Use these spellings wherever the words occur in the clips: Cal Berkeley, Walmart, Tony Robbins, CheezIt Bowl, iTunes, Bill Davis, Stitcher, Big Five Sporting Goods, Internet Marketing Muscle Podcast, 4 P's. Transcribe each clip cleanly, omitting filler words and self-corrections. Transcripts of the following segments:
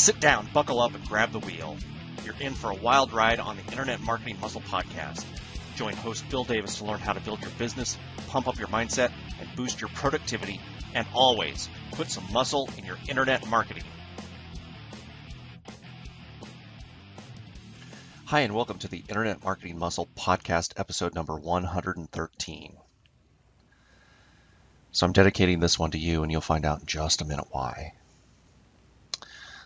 sit down, buckle up, and grab the wheel. You're in for a wild ride on the Internet Marketing Muscle Podcast. Join host Bill Davis to learn how to build your business, pump up your mindset, and boost your productivity. And always, put some muscle in your internet marketing. Hi, and welcome to the Internet Marketing Muscle Podcast, episode number 113. So I'm dedicating this one to you, and you'll find out in just a minute why.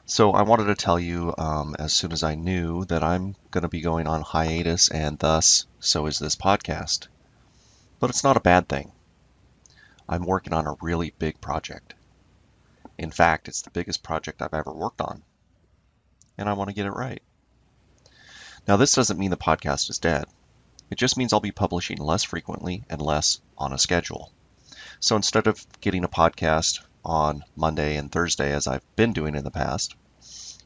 So I wanted to tell you as soon as I knew that I'm going to be going on hiatus, and thus, so is this podcast. But it's not a bad thing. I'm working on a really big project. In fact, it's the biggest project I've ever worked on, and I want to get it right. Now, this doesn't mean the podcast is dead. It just means I'll be publishing less frequently and less on a schedule. So instead of getting a podcast on Monday and Thursday, as I've been doing in the past,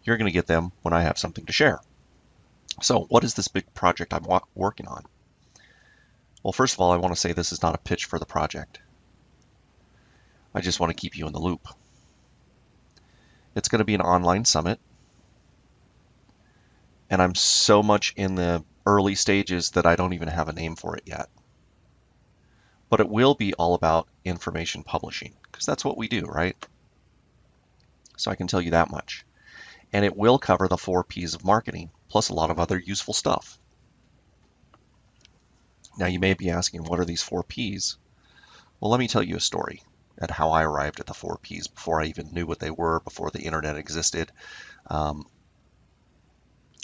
you're going to get them when I have something to share. So what is this big project I'm working on? Well, first of all, I want to say this is not a pitch for the project. I just want to keep you in the loop. It's going to be an online summit. And I'm so much in the early stages that I don't even have a name for it yet. But it will be all about information publishing, because that's what we do, right? So I can tell you that much. And it will cover the 4 P's of marketing, plus a lot of other useful stuff. Now you may be asking, what are these 4 P's? Well, let me tell you a story at how I arrived at the 4 P's before I even knew what they were, before the internet existed.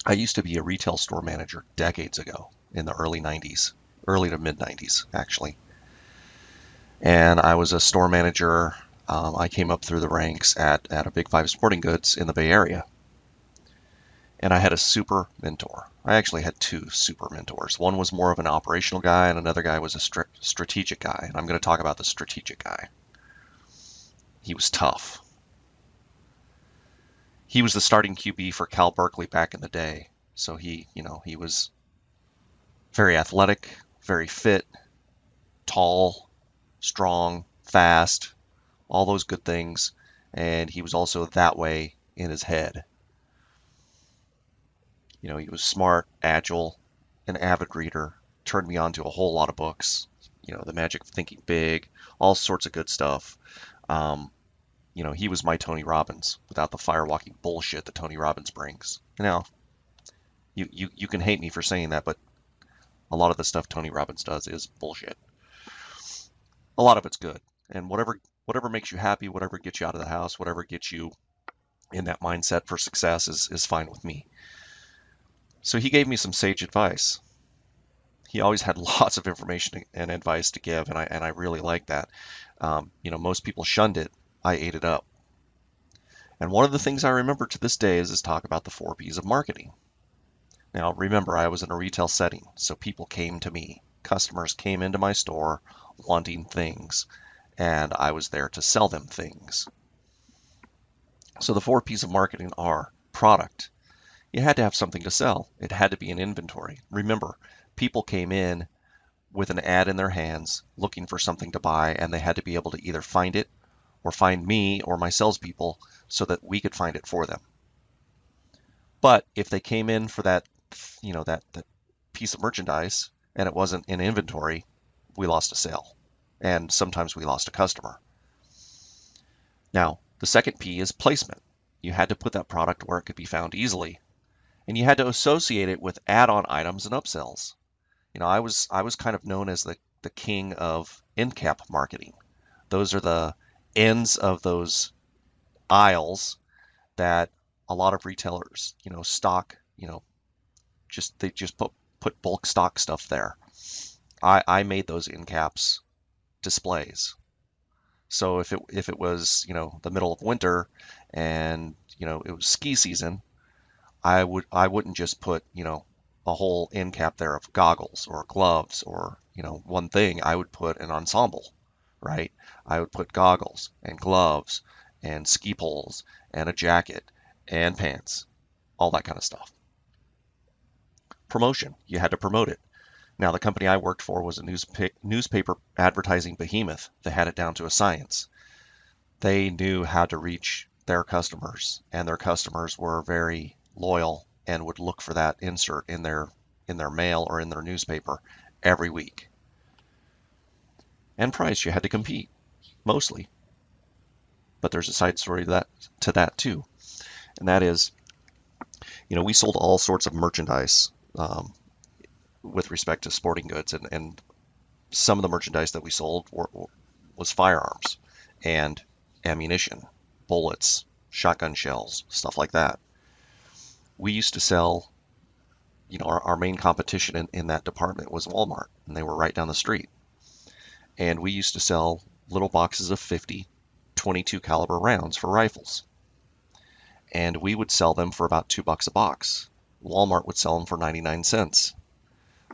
I used to be a retail store manager decades ago in the early 90s, early to mid 90s, actually. And I was a store manager. I came up through the ranks at a Big Five Sporting Goods in the Bay Area. And I had a super mentor. I actually had two super mentors. One was more of an operational guy, and another guy was a strategic guy. And I'm going to talk about the strategic guy. He was tough. He was the starting QB for Cal Berkeley back in the day. So he was very athletic, very fit, tall, strong, fast, all those good things. And he was also that way in his head. You know, he was smart, agile, an avid reader, turned me on to a whole lot of books. You know, The Magic of Thinking Big, all sorts of good stuff. He was my Tony Robbins without the firewalking bullshit that Tony Robbins brings. Now, you can hate me for saying that, but a lot of the stuff Tony Robbins does is bullshit. A lot of it's good. And whatever makes you happy, whatever gets you out of the house, whatever gets you in that mindset for success is fine with me. So he gave me some sage advice. He always had lots of information and advice to give, and I really liked that. Most people shunned it. I ate it up. And one of the things I remember to this day is this talk about the 4 P's of marketing. Now, remember, I was in a retail setting, so people came to me. Customers came into my store wanting things, and I was there to sell them things. So the 4 P's of marketing are product. You had to have something to sell. It had to be an inventory. Remember, people came in with an ad in their hands looking for something to buy, and they had to be able to either find it or find me or my salespeople so that we could find it for them. But if they came in for that, that piece of merchandise and it wasn't in inventory, we lost a sale. And sometimes we lost a customer. Now, the second P is placement. You had to put that product where it could be found easily. And you had to associate it with add-on items and upsells. You know, I was kind of known as the king of end cap marketing. Those are the ends of those aisles that a lot of retailers, stock, they just put bulk stock stuff there. I made those end caps displays. So if it was, the middle of winter and, it was ski season, I wouldn't just put, a whole end cap there of goggles or gloves or, one thing. I would put an ensemble. Right? I would put goggles and gloves and ski poles and a jacket and pants, all that kind of stuff. Promotion. You had to promote it. Now, the company I worked for was a newspaper advertising behemoth. They had it down to a science. They knew how to reach their customers, and their customers were very loyal and would look for that insert in their mail or in their newspaper every week. And price, you had to compete mostly, but there's a side story to that too, and that is, you know, we sold all sorts of merchandise with respect to sporting goods, and some of the merchandise that we sold was firearms and ammunition, bullets, shotgun shells, stuff like that. We used to sell, you know, our main competition in that department was Walmart, and they were right down the street. And we used to sell little boxes of 50 .22 caliber rounds for rifles. And we would sell them for about $2 a box. Walmart would sell them for 99 cents.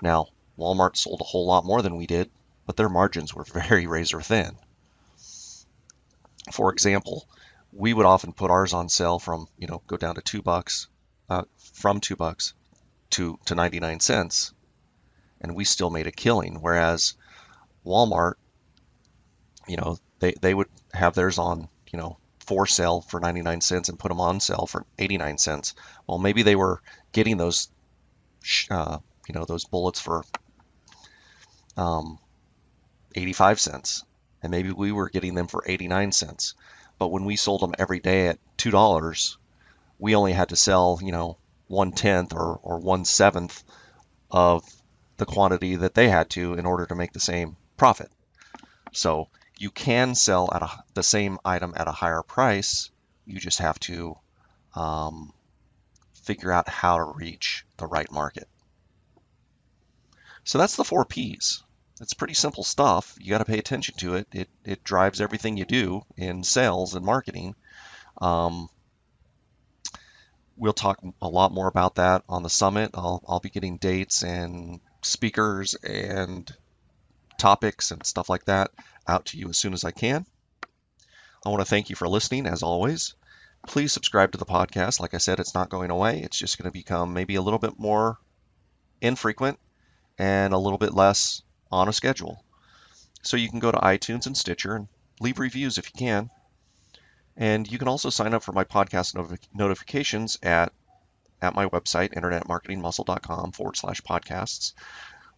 Now, Walmart sold a whole lot more than we did, but their margins were very razor thin. For example, we would often put ours on sale from, you know, go down to $2, from $2 to 99 cents, and we still made a killing. Whereas Walmart, you know, they would have theirs on, you know, for sale for 99 cents and put them on sale for 89 cents. Well, maybe they were getting those, you know, those bullets for 85 cents, and maybe we were getting them for 89 cents. But when we sold them every day at $2, we only had to sell, you know, 1/10 or 1/7 of the quantity that they had to in order to make the same profit. So you can sell at the same item at a higher price. You just have to figure out how to reach the right market. So that's the 4 P's. It's pretty simple stuff. You got to pay attention to it. It drives everything you do in sales and marketing. We'll talk a lot more about that on the summit. I'll be getting dates and speakers and topics and stuff like that out to you as soon as I can. I want to thank you for listening, as always. Please subscribe to the podcast. Like I said, it's not going away. It's just going to become maybe a little bit more infrequent and a little bit less on a schedule. So you can go to iTunes and Stitcher and leave reviews if you can. And you can also sign up for my podcast notifications at my website, internetmarketingmuscle.com/podcasts,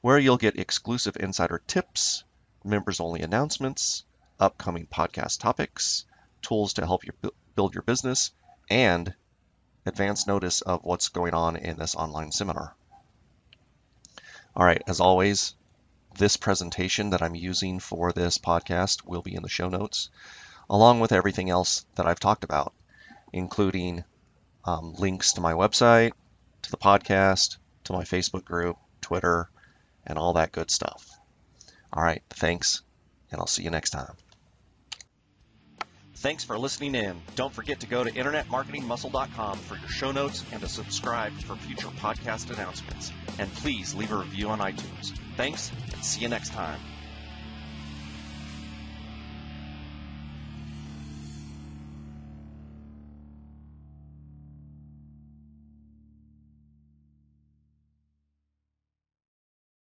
where you'll get exclusive insider tips, members-only announcements, upcoming podcast topics, tools to help you build your business, and advance notice of what's going on in this online seminar. All right, as always, this presentation that I'm using for this podcast will be in the show notes, along with everything else that I've talked about, including links to my website, to the podcast, to my Facebook group, Twitter, and all that good stuff. All right, thanks, and I'll see you next time. Thanks for listening in. Don't forget to go to internetmarketingmuscle.com for your show notes and to subscribe for future podcast announcements. And please leave a review on iTunes. Thanks, and see you next time.